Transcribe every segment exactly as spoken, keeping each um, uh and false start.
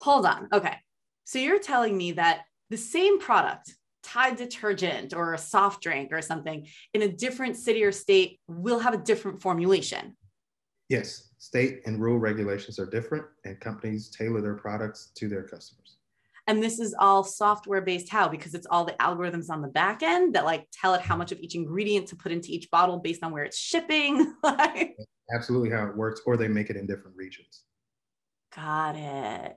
hold on. Okay. So you're telling me that the same product, Tide detergent or a soft drink or something, in a different city or state will have a different formulation? Yes. State and rural regulations are different, and companies tailor their products to their customers. And this is all software based how? Because it's all the algorithms on the back end that like tell it how much of each ingredient to put into each bottle based on where it's shipping. Absolutely how it works, or they make it in different regions. Got it.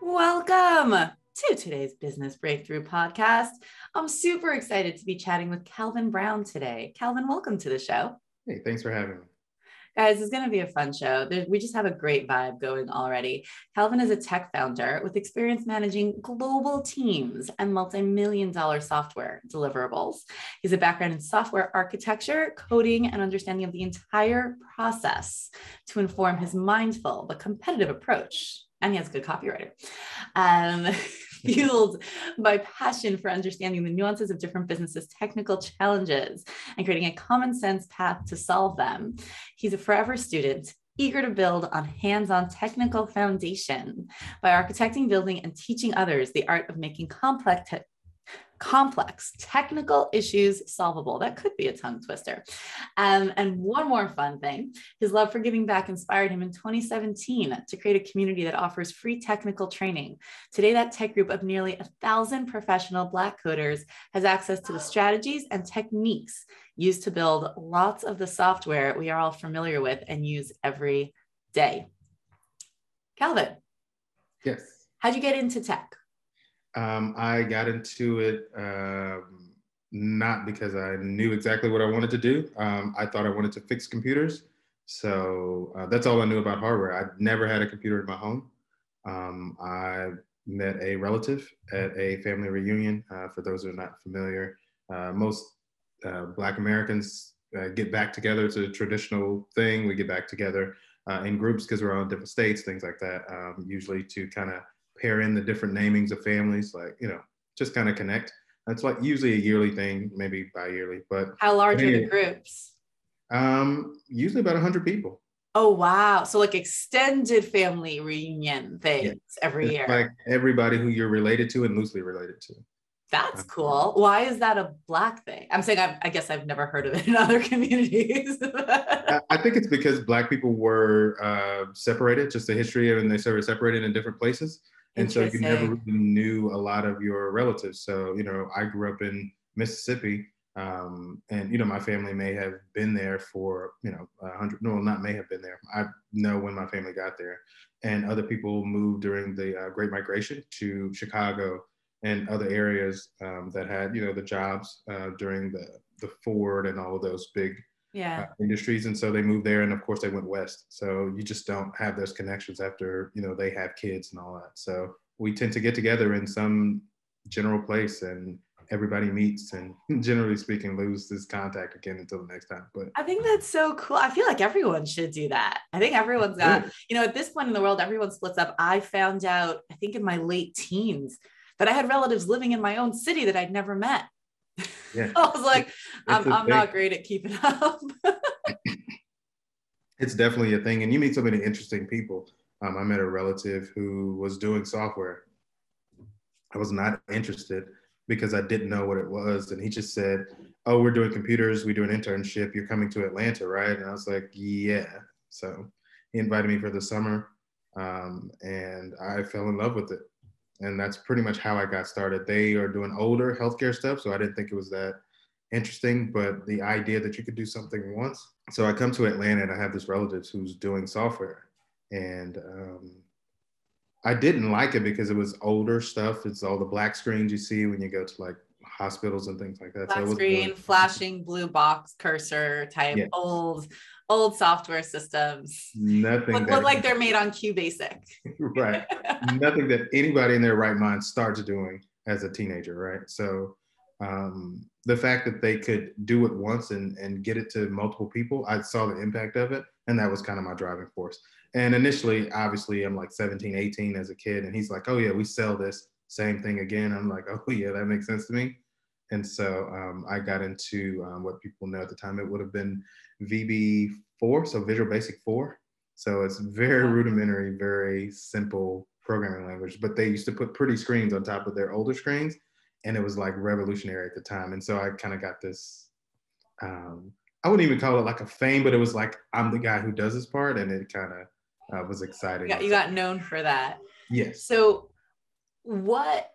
Welcome to today's Business Breakthrough Podcast. I'm super excited to be chatting with Calvin Brown today. Calvin, welcome to the show. Hey, thanks for having me. Guys, it's going to be a fun show. We just have a great vibe going already. Calvin is a tech founder with experience managing global teams and multi-million dollar software deliverables. He has a background in software architecture, coding, and understanding of the entire process to inform his mindful but competitive approach. And he has a good copywriter, um, fueled by passion for understanding the nuances of different businesses' technical challenges and creating a common sense path to solve them. He's a forever student, eager to build on hands-on technical foundation by architecting, building, and teaching others the art of making complex te- complex technical issues solvable. That could be a tongue twister. Um, and one more fun thing, his love for giving back inspired him in twenty seventeen to create a community that offers free technical training. Today, that tech group of nearly a thousand professional Black coders has access to the strategies and techniques used to build lots of the software we are all familiar with and use every day. Calvin. Yes. How'd you get into tech? Um, I got into it um, not because I knew exactly what I wanted to do. Um, I thought I wanted to fix computers. So uh, that's all I knew about hardware. I'd never had a computer in my home. Um, I met a relative at a family reunion. Uh, for those who are not familiar, uh, most uh, Black Americans uh, get back together. It's a traditional thing. We get back together uh, in groups because we're all in different states, things like that, um, usually to kind of pair in the different namings of families, like, you know, just kind of connect. That's like usually a yearly thing, maybe bi-yearly, but. How large anyway, are the groups? Um, usually about one hundred people. Oh, wow. So like extended family reunion things yeah. every it's year. Like everybody who you're related to and loosely related to. That's cool. Why is that a Black thing? I'm saying, I, I guess I've never heard of it in other communities. I, I think it's because Black people were uh, separated, just the history, and they were separated in different places. And so you never really knew a lot of your relatives. So, you know, I grew up in Mississippi, um, and, you know, my family may have been there for, you know, one hundred, no, not may have been there. I know when my family got there. And other people moved during the uh, Great Migration to Chicago and other areas um, that had, you know, the jobs uh, during the, the Ford and all of those big yeah. uh, industries. And so they moved there, and of course they went west. So you just don't have those connections after, you know, they have kids and all that. So we tend to get together in some general place, and everybody meets, and generally speaking, loses contact again until the next time. But I think that's so cool. I feel like everyone should do that. I think everyone's got, you know, at this point in the world, everyone splits up. I found out, I think in my late teens, that I had relatives living in my own city that I'd never met. Yeah. I was like, I'm, I'm not great at keeping up. It's definitely a thing. And you meet so many interesting people. Um, I met a relative who was doing software. I was not interested because I didn't know what it was. And he just said, oh, we're doing computers. We do an internship. You're coming to Atlanta, right? And I was like, yeah. So he invited me for the summer, um, and I fell in love with it. And that's pretty much how I got started. They are doing older healthcare stuff, so I didn't think it was that interesting, but the idea that you could do something once. So I come to Atlanta, and I have this relative who's doing software. And um, I didn't like it because it was older stuff. It's all the black screens you see when you go to like hospitals and things like that. Black so it was screen, blue. Flashing blue box cursor type, yeah. old, old software systems. Nothing. Look, that look like they're made on QBasic. Right. Nothing that anybody in their right mind starts doing as a teenager, right? So um, the fact that they could do it once and, and get it to multiple people, I saw the impact of it. And that was kind of my driving force. And initially, obviously, I'm like seventeen, eighteen as a kid. And he's like, oh, yeah, we sell this same thing again. I'm like, oh, yeah, that makes sense to me. And so um, I got into um, what people know at the time, it would have been V B four, so Visual Basic four. So it's very wow. rudimentary, very simple programming language, but they used to put pretty screens on top of their older screens. And it was like revolutionary at the time. And so I kind of got this, um, I wouldn't even call it like a fame, but it was like, I'm the guy who does this part. And it kind of uh, was exciting. Yeah, you got known for that. Yes. So what,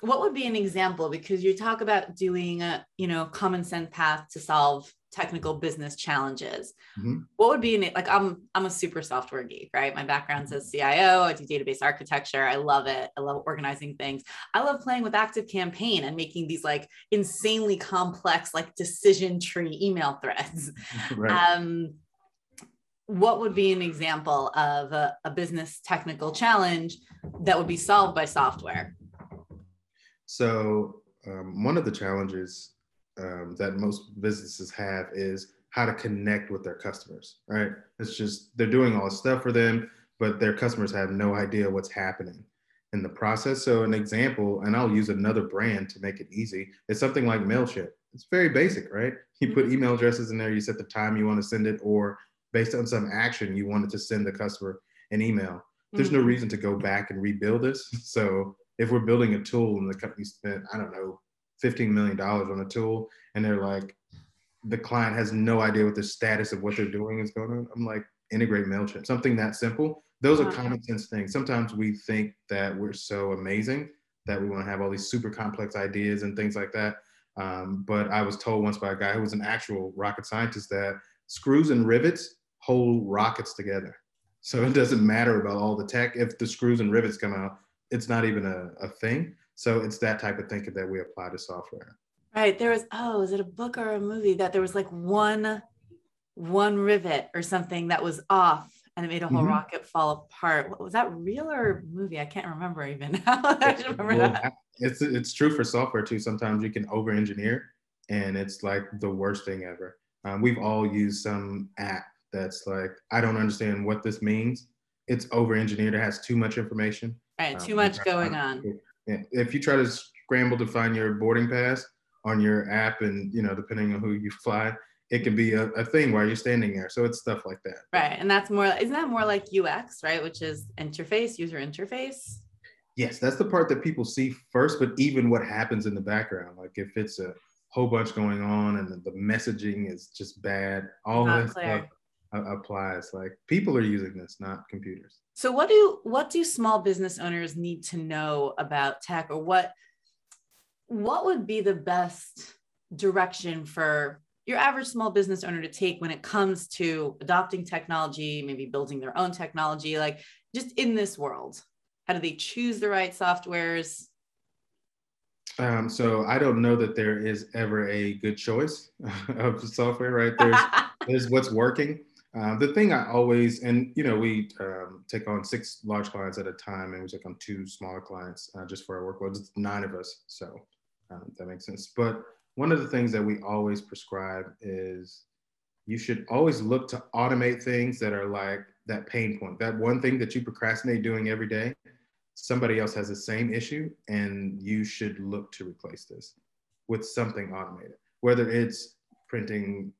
what would be an example? Because you talk about doing a, you know, common sense path to solve technical business challenges. Mm-hmm. What would be, an, like, I'm, I'm a super software geek, right? My background says C I O, I do database architecture. I love it. I love organizing things. I love playing with Active Campaign and making these like insanely complex, like decision tree email threads. Right. Um, what would be an example of a, a business technical challenge that would be solved by software? So um, one of the challenges um, that most businesses have is how to connect with their customers, right? It's just, they're doing all this stuff for them, but their customers have no idea what's happening in the process. So an example, and I'll use another brand to make it easy, is something like MailChimp. It's very basic, right? You put email addresses in there, you set the time you want to send it, or based on some action, you wanted to send the customer an email. There's no reason to go back and rebuild this. So if we're building a tool and the company spent, I don't know, fifteen million dollars on a tool, and they're like, the client has no idea what the status of what they're doing is going on. I'm like, integrate MailChimp, something that simple. Those wow. are common sense things. Sometimes we think that we're so amazing that we want to have all these super complex ideas and things like that. Um, but I was told once by a guy who was an actual rocket scientist that screws and rivets hold rockets together. So it doesn't matter about all the tech. If the screws and rivets come out, it's not even a, a thing. So it's that type of thinking that we apply to software. Right. There was, oh, is it a book or a movie that there was like one, one rivet or something that was off and it made a whole mm-hmm. rocket fall apart. What, was that real or movie? I can't remember even. I should remember well, that. It's, it's true for software too. Sometimes you can over engineer and it's like the worst thing ever. Um, we've all used some app that's like, I don't understand what this means. It's over engineered. It has too much information. Right, too um, much going on. If you try to scramble to find your boarding pass on your app, and you know, depending on who you fly, it can be a, a thing while you're standing there. So it's stuff like that. Right, and that's more. Isn't that more like U X, right? Which is interface, user interface. Yes, that's the part that people see first. But even what happens in the background, like if it's a whole bunch going on and the, the messaging is just bad, all that stuff applies. Like people are using this, not computers. So what do what do small business owners need to know about tech, or what what would be the best direction for your average small business owner to take when it comes to adopting technology, maybe building their own technology, like just in this world? How do they choose the right softwares? Um, so I don't know that there is ever a good choice of software, right? There's, there's what's working. Uh, the thing I always, and you know, we um, take on six large clients at a time, and we take on two smaller clients uh, just for our workloads. It's nine of us, so um, that makes sense. But one of the things that we always prescribe is you should always look to automate things that are like that pain point, that one thing that you procrastinate doing every day. Somebody else has the same issue, and you should look to replace this with something automated, whether it's printing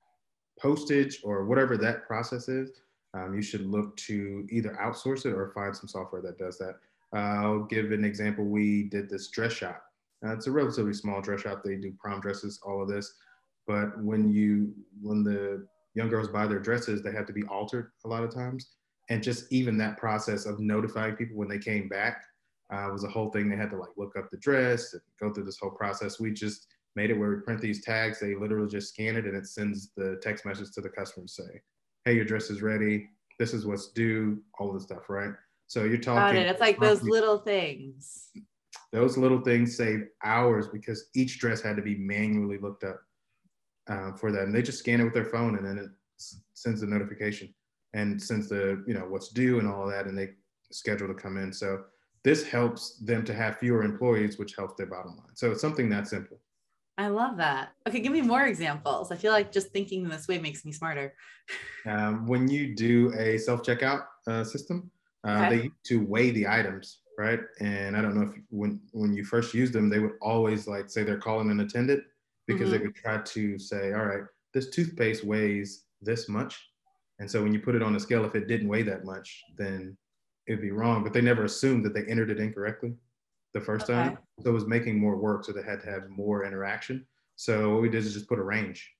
postage or whatever that process is. Um, you should look to either outsource it or find some software that does that. Uh, I'll give an example. We did this dress shop. Uh, it's a relatively small dress shop. They do prom dresses, all of this. But when you, when the young girls buy their dresses, they have to be altered a lot of times. And just even that process of notifying people when they came back uh, was a whole thing. They had to like look up the dress and go through this whole process. We just made it where we print these tags. They literally just scan it and it sends the text message to the customer and say, hey, your dress is ready. This is what's due, all this stuff, right? So you're talking- Got it. It's like those little things. Those little things save hours because each dress had to be manually looked up uh, for that. And they just scan it with their phone and then it sends the notification and sends the, you know, what's due and all of that, and they schedule to come in. So this helps them to have fewer employees, which helps their bottom line. So it's something that simple. I love that. Okay, give me more examples. I feel like just thinking this way makes me smarter. Um, when you do a self-checkout uh, system, uh, okay. they used to weigh the items, right? And I don't know if you, when when you first use them, they would always like say they're calling an attendant because mm-hmm. they would try to say, all right, this toothpaste weighs this much. And so when you put it on a scale, if it didn't weigh that much, then it'd be wrong. But they never assumed that they entered it incorrectly the first okay. time. So it was making more work. So they had to have more interaction. So what we did is just put a range.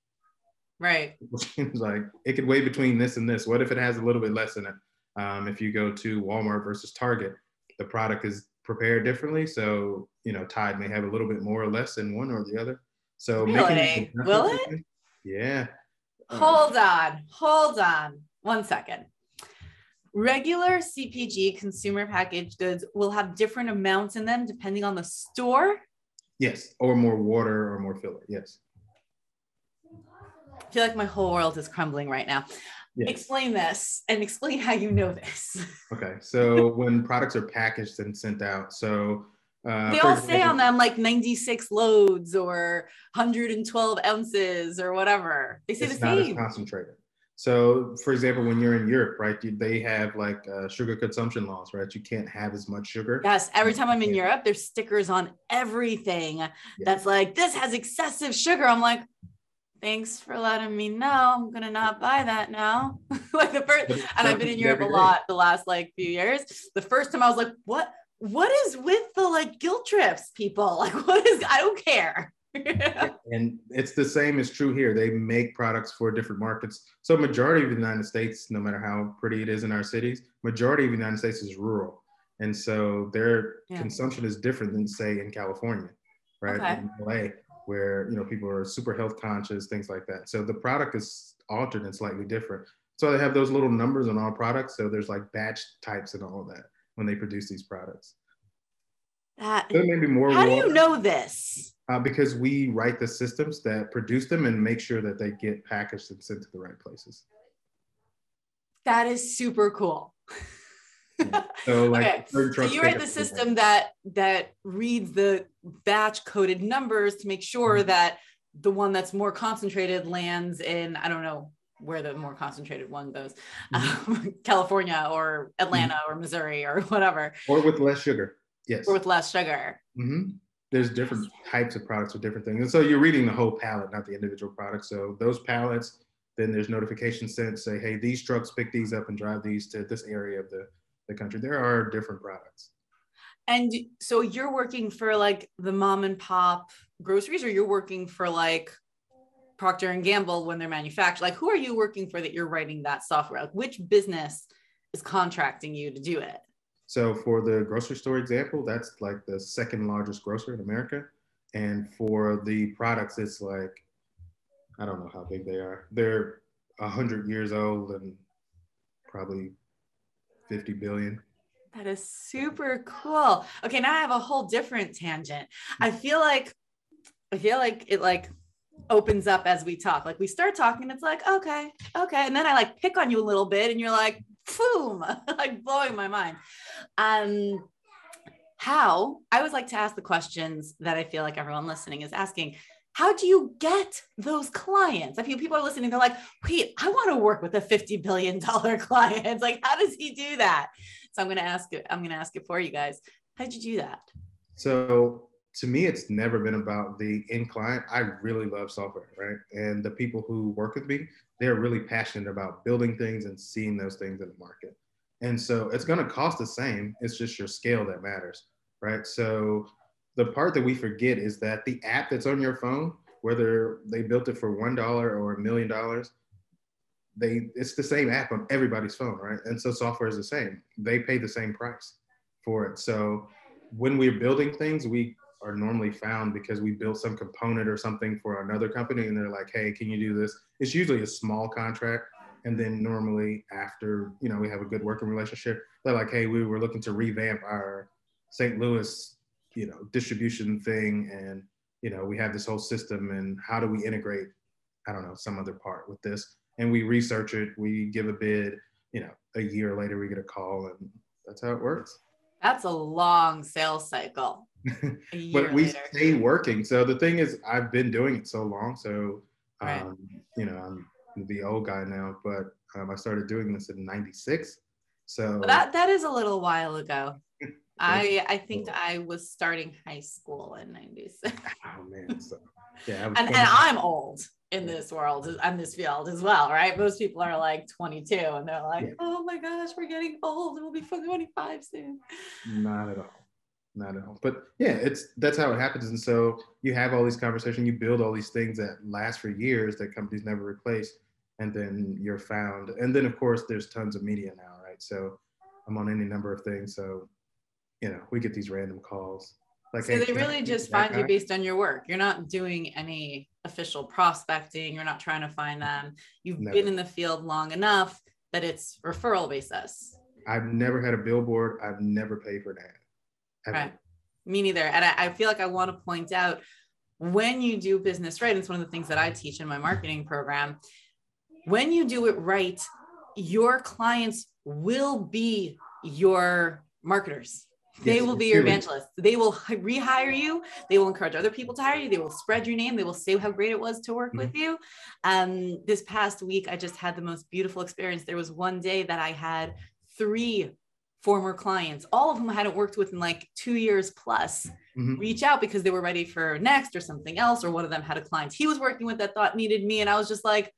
Right. It was like, it could weigh between this and this. What if it has a little bit less in it? Um, if you go to Walmart versus Target, the product is prepared differently. So, you know, Tide may have a little bit more or less in one or the other. So really? Making- Will it? Yeah. Hold on. Hold on. One second. Regular C P G consumer packaged goods will have different amounts in them depending on the store? Yes, or more water or more filler, yes. I feel like my whole world is crumbling right now. Yes. Explain this and explain how you know this. Okay, so when products are packaged and sent out, so... Uh, they all say on them like ninety-six loads or one hundred twelve ounces or whatever. They say the same. It's not as concentrated. So, for example, when you're in Europe, right, they have like uh, sugar consumption laws, right? You can't have as much sugar. Yes. Every time I'm in yeah. Europe, there's stickers on everything yeah. that's like, this has excessive sugar. I'm like, thanks for letting me know. I'm going to not buy that now. Like the first, and I've been in Europe a lot the last like few years. The first time I was like, what, what is with the like guilt trips, people? Like, what is, I don't care. Yeah. And it's the same is true here. They make products for different markets. So majority of the United States, no matter how pretty it is in our cities, majority of the United States is rural. And so their yeah. consumption is different than say in California, right? Okay. In L A, where, you know, people are super health conscious, things like that. So the product is altered and slightly different. So they have those little numbers on all products. So there's like batch types and all that when they produce these products. That, so maybe more how water. Do you know this? Uh, because we write the systems that produce them and make sure that they get packaged and sent to the right places. That is super cool. Yeah. So, like, okay. so you write the system that that reads the batch coded numbers to make sure mm-hmm. that the one that's more concentrated lands in, I don't know where the more concentrated one goes, mm-hmm. um, California or Atlanta mm-hmm. or Missouri or whatever. Or with less sugar. Yes. Or with less sugar. Mm-hmm. There's different types of products with different things. And so you're reading the whole palette, not the individual product. So those pallets, then there's notification sent, say, hey, these trucks pick these up and drive these to this area of the, the country. There are different products. And so you're working for like the mom and pop groceries, or you're working for like Procter and Gamble when they're manufactured? Like, who are you working for that you're writing that software? Like, which business is contracting you to do it? So for the grocery store example, that's like the second largest grocer in America. And for the products, it's like, I don't know how big they are. They're one hundred years old and probably fifty billion. That is super cool. Okay, now I have a whole different tangent. I feel like, I feel like it like opens up as we talk. Like we start talking, it's like, okay, okay. And then I like pick on you a little bit and you're like, boom, like blowing my mind. Um, how, I always like to ask the questions that I feel like everyone listening is asking. How do you get those clients? I feel people are listening, they're like, wait, I want to work with a fifty billion dollars client. Like, how does he do that? So I'm going to ask it, I'm going to ask it for you guys. How'd you do that? So to me, it's never been about the end client. I really love software, right? And the people who work with me, they're really passionate about building things and seeing those things in the market. And so it's going to cost the same. It's just your scale that matters, right? So the part that we forget is that the app that's on your phone, whether they built it for one dollar or a million dollars, they it's the same app on everybody's phone, right? And so software is the same. They pay the same price for it. So when we're building things, we are normally found because we built some component or something for another company and they're like, hey, can you do this? It's usually a small contract. And then normally after, you know, we have a good working relationship, they're like, hey, we were looking to revamp our Saint Louis, you know, distribution thing. And, you know, we have this whole system and how do we integrate, I don't know, some other part with this? and we research it, we give a bid, you know, a year later we get a call, and that's how it works. That's a long sales cycle. But we later. stay working. So the thing is, I've been doing it so long. So, um, right. you know, I'm the old guy now, but um, I started doing this in ninety-six. So well, that that is a little while ago. I I think cool. I was starting high school in ninety-six. Oh man, so, yeah. and, and I'm old in this world, in this field as well, right? Most people are like twenty-two and they're like, yeah. oh my gosh, we're getting old. We'll be twenty-five soon. Not at all. Not at all. But yeah, it's that's how it happens. And so you have all these conversations, you build all these things that last for years that companies never replace, and then you're found. And then of course there's tons of media now, right? So I'm on any number of things. So you know, we get these random calls. Like, so hey, they really just find guy? you based on your work. You're not doing any official prospecting. You're not trying to find them. You've never. been in the field long enough that it's referral basis. I've never had a billboard. I've never paid for that. Ever. Right. Me neither. And I, I feel like I want to point out, when you do business right, it's one of the things that I teach in my marketing program. When you do it right, your clients will be your marketers. They yes, will be your evangelists. They will rehire you. They will encourage other people to hire you. They will spread your name. They will say how great it was to work mm-hmm. with you. Um, this past week, I just had the most beautiful experience. There was one day that I had three former clients, all of whom I hadn't worked with in like two years plus, mm-hmm. reach out because they were ready for next or something else. Or one of them had a client he was working with that thought needed me. And I was just like,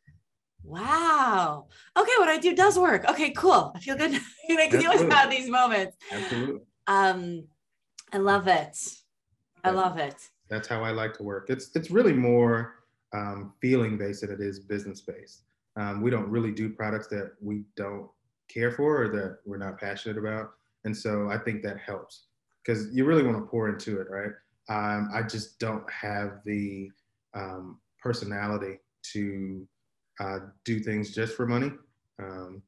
wow, okay, what I do does work. Okay, cool. I feel good. You know, 'cause you always have these moments. Absolutely. Um, I love it. I love it. That's how I like to work. It's it's really more um, feeling based than it is business based. Um, we don't really do products that we don't care for or that we're not passionate about, and so I think that helps because you really want to pour into it, right? Um, I just don't have the um, personality to uh, do things just for money. Um,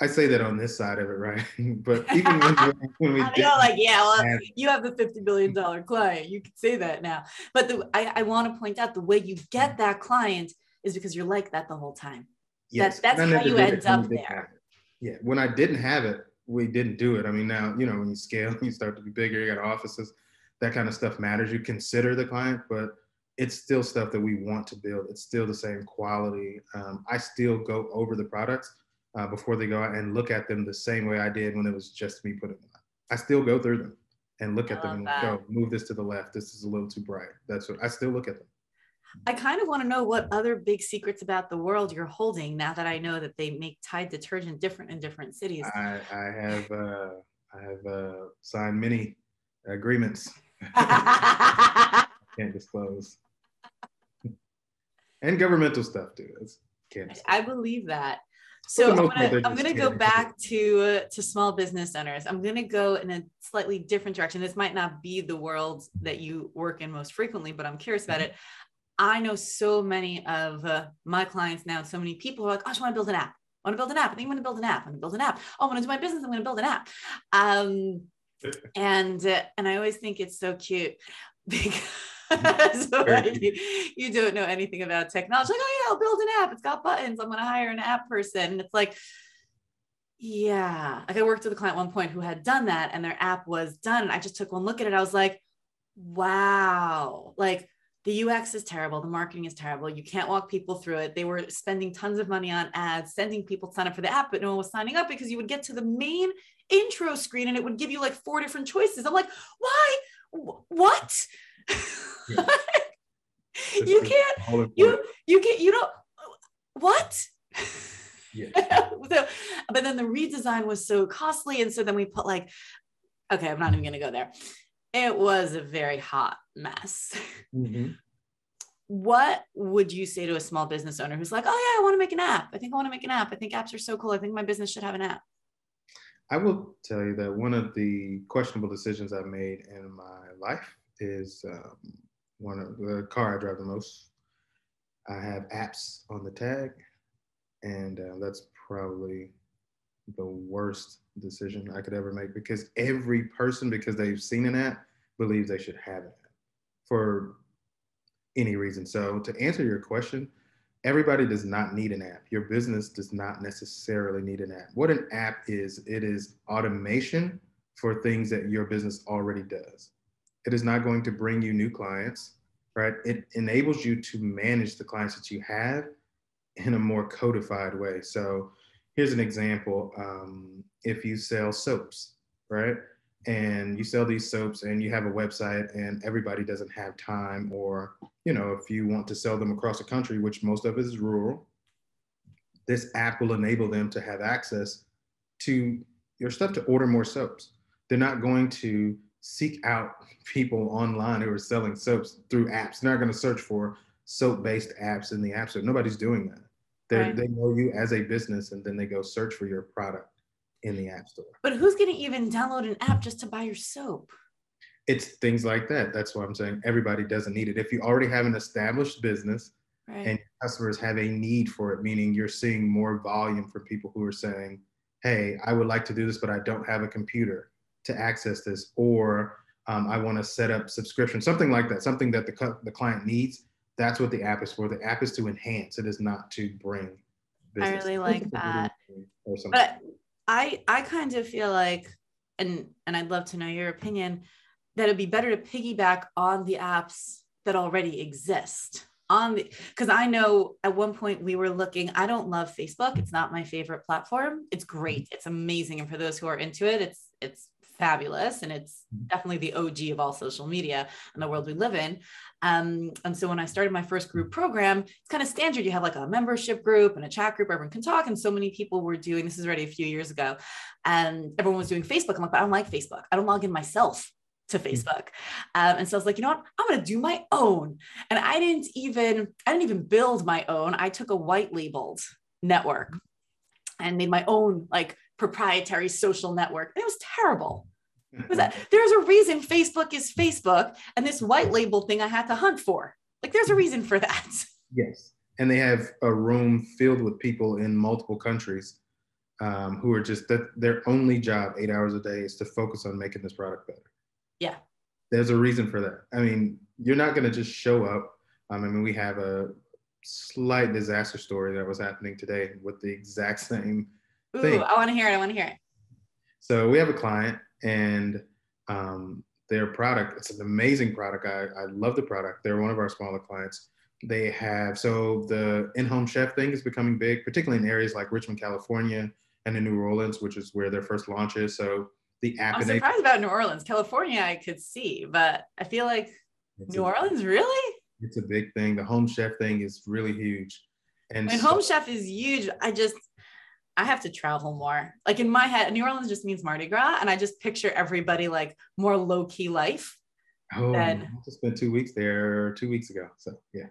I say that on this side of it, right? But even when, when we do, like, yeah, well, you have the fifty billion dollar client, you can say that now. But the, I, I want to point out the way you get that client is because you're like that the whole time. Yes, that, that's how you end up there. Yeah, when I didn't have it, we didn't do it. I mean, now you know when you scale, you start to be bigger, you got offices, that kind of stuff matters. You consider the client, but it's still stuff that we want to build. It's still the same quality. Um, I still go over the products. Uh, before they go out and look at them the same way I did when it was just me putting them on. I still go through them and look I at them and that. go, move this to the left. This is a little too bright. That's what I still look at them. I kind of want to know what other big secrets about the world you're holding now that I know that they make Tide detergent different in different cities. I, I have uh, I have uh, signed many agreements. Can't disclose. And governmental stuff too. It's, can't disclose. I believe that. So I'm gonna, I'm gonna go back to uh, to small business owners. I'm gonna go in a slightly different direction. This might not be the world that you work in most frequently, but I'm curious about it. I know so many of uh, my clients now, so many people are like, oh, I just wanna build an app. I wanna build an app. I think I'm gonna build an app. I'm gonna build an app. Oh, I wanna do my business. I'm gonna build an app. Um, and, uh, and I always think it's so cute because so like, you, you don't know anything about technology. Like, oh yeah, I'll build an app. It's got buttons. I'm going to hire an app person. And it's like, yeah. Like I worked with a client at one point who had done that and their app was done. And I just took one look at it. I was like, wow. Like the U X is terrible. The marketing is terrible. You can't walk people through it. They were spending tons of money on ads, sending people to sign up for the app, but no one was signing up because you would get to the main intro screen and it would give you like four different choices. I'm like, why? What? Yeah. you can't you you can't you don't what yeah. So, but then the redesign was so costly, and so then we put like, okay, I'm not even gonna go there. It was a very hot mess. Mm-hmm. What would you say to a small business owner who's like, oh yeah, I want to make an app, I think I want to make an app, I think apps are so cool, I think my business should have an app? I will tell you that one of the questionable decisions I've made in my life is um, one of the car I drive the most. I have apps on the tag, and uh, that's probably the worst decision I could ever make because every person, because they've seen an app, believes they should have an app for any reason. So to answer your question, Everybody does not need an app. Your business does not necessarily need an app. What an app is, it is automation for things that your business already does. It is not going to bring you new clients, right? It enables you to manage the clients that you have in a more codified way. So here's an example. Um, if you sell soaps, right? And you sell these soaps and you have a website and everybody doesn't have time, or, you know, if you want to sell them across the country, which most of it is rural, this app will enable them to have access to your stuff to order more soaps. They're not going to seek out people online who are selling soaps through apps. They're not going to search for soap-based apps in the app store. Nobody's doing that. Right. They know you as a business and then they go search for your product in the app store. But who's going to even download an app just to buy your soap? It's things like that. That's why I'm saying everybody doesn't need it. If you already have an established business, right, and customers have a need for it, meaning you're seeing more volume for people who are saying, hey, I would like to do this, but I don't have a computer to access this, or um, I want to set up subscription, something like that, something that the, the client needs. That's what the app is for. The app is to enhance. It is not to bring business. I really like that. Or something. But I, I kind of feel like, and, and I'd love to know your opinion, that it'd be better to piggyback on the apps that already exist. On the, because I know at one point we were looking, I don't love Facebook. It's not my favorite platform. It's great. It's amazing. And for those who are into it, it's, it's fabulous. And it's definitely the O G of all social media and the world we live in. Um, and so when I started my first group program, it's kind of standard. You have like a membership group and a chat group, everyone can talk. And so many people were doing, this is already a few years ago, and everyone was doing Facebook. I'm like, but I don't like Facebook. I don't log in myself to Facebook. Um, and so I was like, you know what, I'm going to do my own. And I didn't even, I didn't even build my own. I took a white labeled network and made my own like proprietary social network. And it was terrible. It was a, there's a reason Facebook is Facebook, and this white label thing I had to hunt for. Like there's a reason for that. Yes. And they have a room filled with people in multiple countries um, who are just, that their only job eight hours a day is to focus on making this product better. Yeah. There's a reason for that. I mean, you're not going to just show up. Um, I mean, we have a slight disaster story that was happening today with the exact same Ooh, thing. I want to hear it. I want to hear it. So we have a client and um, their product, it's an amazing product. I, I love the product. They're one of our smaller clients. They have, so the in-home chef thing is becoming big, particularly in areas like Richmond, California, and in New Orleans, which is where their first launch is. So the app. I'm surprised about New Orleans. California, I could see, but I feel like New Orleans, really? It's a big thing. The home chef thing is really huge. And home chef is huge. I just, I have to travel more. Like in my head, New Orleans just means Mardi Gras. And I just picture everybody like more low key life. Oh, than... I just spent two weeks there two weeks ago. So yeah.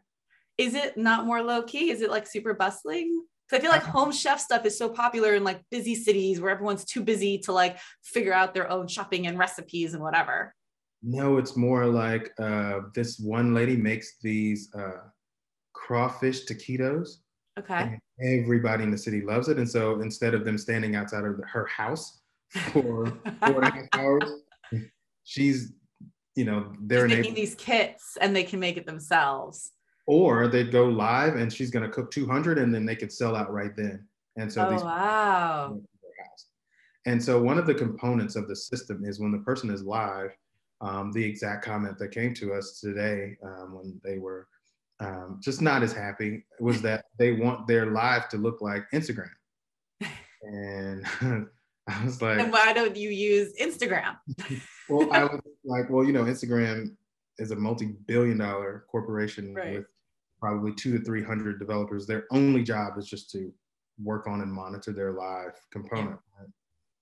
Is it not more low key? Is it like super bustling? So I feel like home chef stuff is so popular in like busy cities where everyone's too busy to like figure out their own shopping and recipes and whatever. No, it's more like uh, this one lady makes these uh, crawfish taquitos. Okay. And everybody in the city loves it. And so instead of them standing outside of her house for four and a half hours, she's, you know, they're making these kits and they can make it themselves. Or they'd go live and she's going to cook two hundred and then they could sell out right then. And so, oh, these wow. And so one of the components of the system is when the person is live, um, the exact comment that came to us today um, when they were um, just not as happy was that they want their live to look like Instagram. And I was like, and why don't you use Instagram? Well, I was like, well, you know, Instagram is a multi-billion dollar corporation, right, with probably two to three hundred developers. Their only job is just to work on and monitor their live component. Yeah. Right?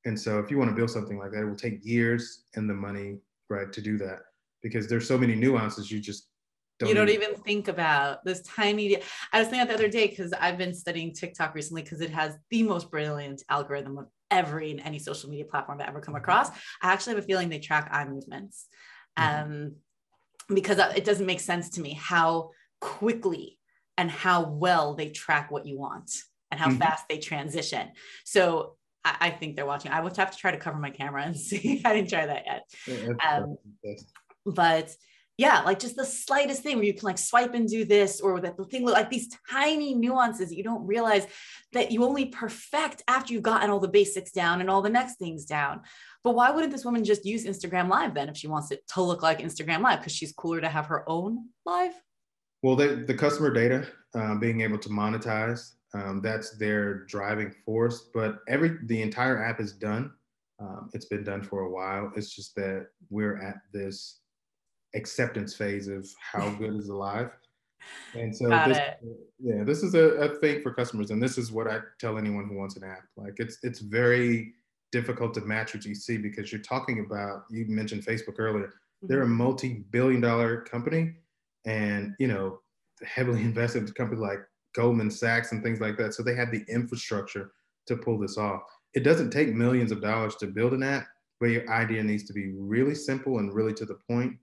And so if you want to build something like that, it will take years and the money, right, to do that, because there's so many nuances you just don't, you don't even know. Think about this tiny. I was thinking the other day, because I've been studying TikTok recently, because it has the most brilliant algorithm of every and any social media platform I've ever come across. I actually have a feeling they track eye movements, mm-hmm. um, because it doesn't make sense to me how quickly and how well they track what you want and how mm-hmm. fast they transition. So I, I think they're watching. I would have to try to cover my camera and see. I didn't try that yet. Yeah, um, but Yeah, like just the slightest thing where you can like swipe and do this, or that the thing, like these tiny nuances that you don't realize that you only perfect after you've gotten all the basics down and all the next things down. But why wouldn't this woman just use Instagram Live then if she wants it to look like Instagram Live? Because she's cooler to have her own live? Well, the, the customer data, um, being able to monetize, um, that's their driving force. But every the entire app is done. Um, it's been done for a while. It's just that we're at this acceptance phase of how good is alive. And so this, yeah, this is a, a thing for customers. And this is what I tell anyone who wants an app. Like it's, it's very difficult to match what you see, because you're talking about, you mentioned Facebook earlier, mm-hmm. They're a multi-billion dollar company, and, you know, heavily invested company like Goldman Sachs and things like that. So they have the infrastructure to pull this off. It doesn't take millions of dollars to build an app, but your idea needs to be really simple and really to the point.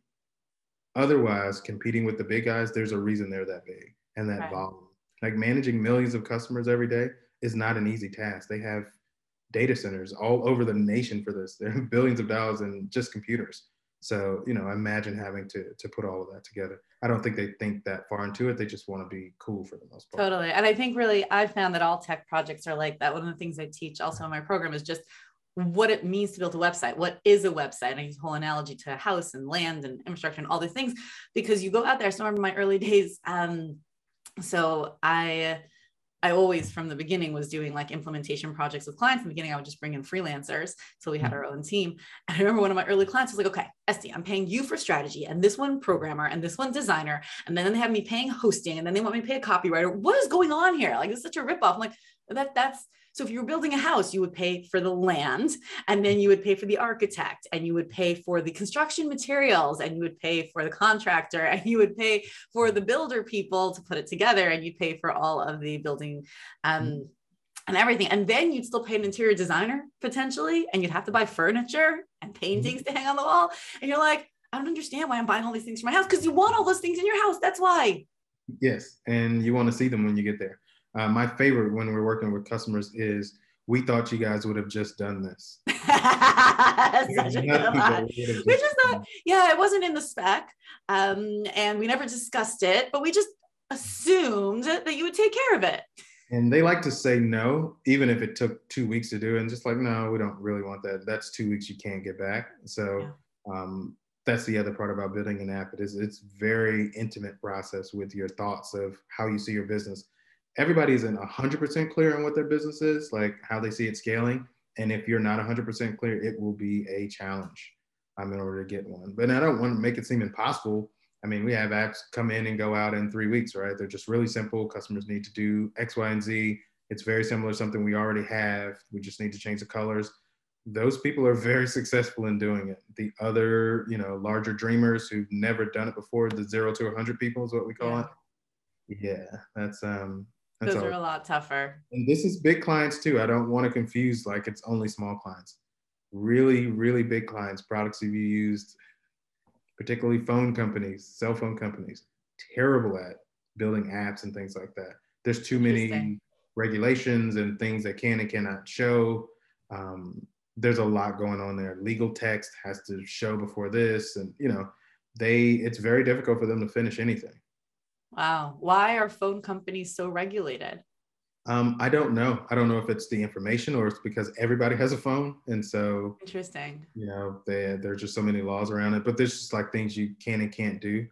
Otherwise, competing with the big guys, there's a reason they're that big and that right. volume. Like managing millions of customers every day is not an easy task. They have data centers all over the nation for this. They're billions of dollars in just computers. So, you know, imagine having to, to put all of that together. I don't think they think that far into it. They just want to be cool for the most part. Totally. And I think really I've found that all tech projects are like that. One of the things I teach also in my program is just what it means to build a website. What is a website? And I use the whole analogy to house and land and infrastructure and all these things, because you go out there. So I remember my early days. Um, so I, I always from the beginning was doing like implementation projects with clients. In the beginning, I would just bring in freelancers. So we had our own team. And I remember one of my early clients was like, okay, Esty, I'm paying you for strategy, and this one programmer, and this one designer. And then they have me paying hosting, and then they want me to pay a copywriter. What is going on here? Like, it's such a ripoff. I'm like, that that's, so if you were building a house, you would pay for the land, and then you would pay for the architect, and you would pay for the construction materials, and you would pay for the contractor, and you would pay for the builder people to put it together, and you'd pay for all of the building um, mm-hmm. and everything. And then you'd still pay an interior designer potentially, and you'd have to buy furniture and paintings mm-hmm. to hang on the wall. And you're like, I don't understand why I'm buying all these things for my house, because you want all those things in your house. That's why. Yes. And you want to see them when you get there. Uh, my favorite when we're working with customers is, we thought you guys would have just done this. Such a good line. We just thought, yeah, it wasn't in the spec, um, and we never discussed it, but we just assumed that you would take care of it. And they like to say no, even if it took two weeks to do it, and just like, no, we don't really want that. That's two weeks you can't get back. So yeah. um, that's the other part about building an app. It is, it's very intimate process with your thoughts of how you see your business. Everybody isn't one hundred percent clear on what their business is, like how they see it scaling. And if you're not one hundred percent clear, it will be a challenge um, in order to get one. But I don't want to make it seem impossible. I mean, we have apps come in and go out in three weeks, right? They're just really simple. Customers need to do X, Y, and Z. It's very similar to something we already have. We just need to change the colors. Those people are very successful in doing it. The other, you know, larger dreamers who've never done it before, the zero to one hundred people is what we call it. Yeah, that's... um. Those are a lot tougher. And this is big clients too. I don't want to confuse like it's only small clients. Really, really big clients, products that you used, particularly phone companies, cell phone companies, terrible at building apps and things like that. There's too many regulations and things that can and cannot show. Um, there's a lot going on there. Legal text has to show before this. And, you know, they it's very difficult for them to finish anything. Wow. Why are phone companies so regulated? Um, I don't know. I don't know if it's the information or it's because everybody has a phone. And so, interesting. You know, they, there's just so many laws around it, but there's just like things you can and can't do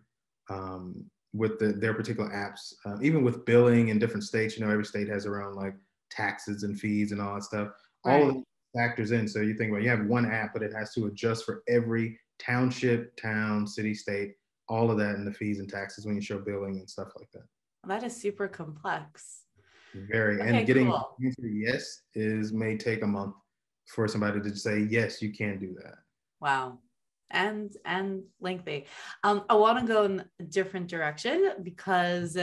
um, with the, their particular apps, uh, even with billing in different states. You know, every state has their own like taxes and fees and all that stuff. Right. All of it factors in. So you think, well, you have one app, but it has to adjust for every township, town, city, state. All of that and the fees and taxes when you show billing and stuff like that. That is super complex. Very, okay, and getting cool. an answer yes is may take a month for somebody to say, yes, you can do that. Wow, and and lengthy. Um, I wanna go in a different direction because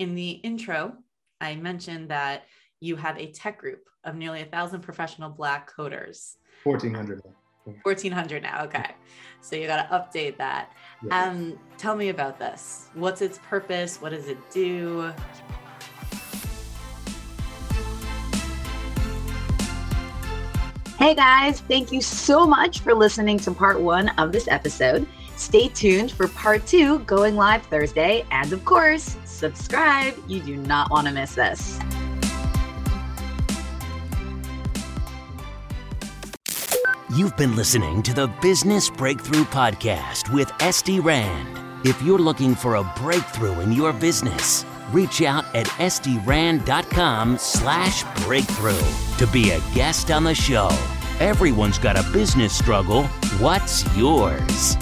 in the intro, I mentioned that you have a tech group of nearly a thousand professional Black coders. fourteen hundred. fourteen hundred now. Okay. So you got to update that. Yeah. Um, tell me about this. What's its purpose? What does it do? Hey guys, thank you so much for listening to part one of this episode. Stay tuned for part two going live Thursday. And of course, subscribe. You do not want to miss this. You've been listening to the Business Breakthrough Podcast with Esty Rand. If you're looking for a breakthrough in your business, reach out at estyrand.com slash breakthrough to be a guest on the show. Everyone's got a business struggle. What's yours?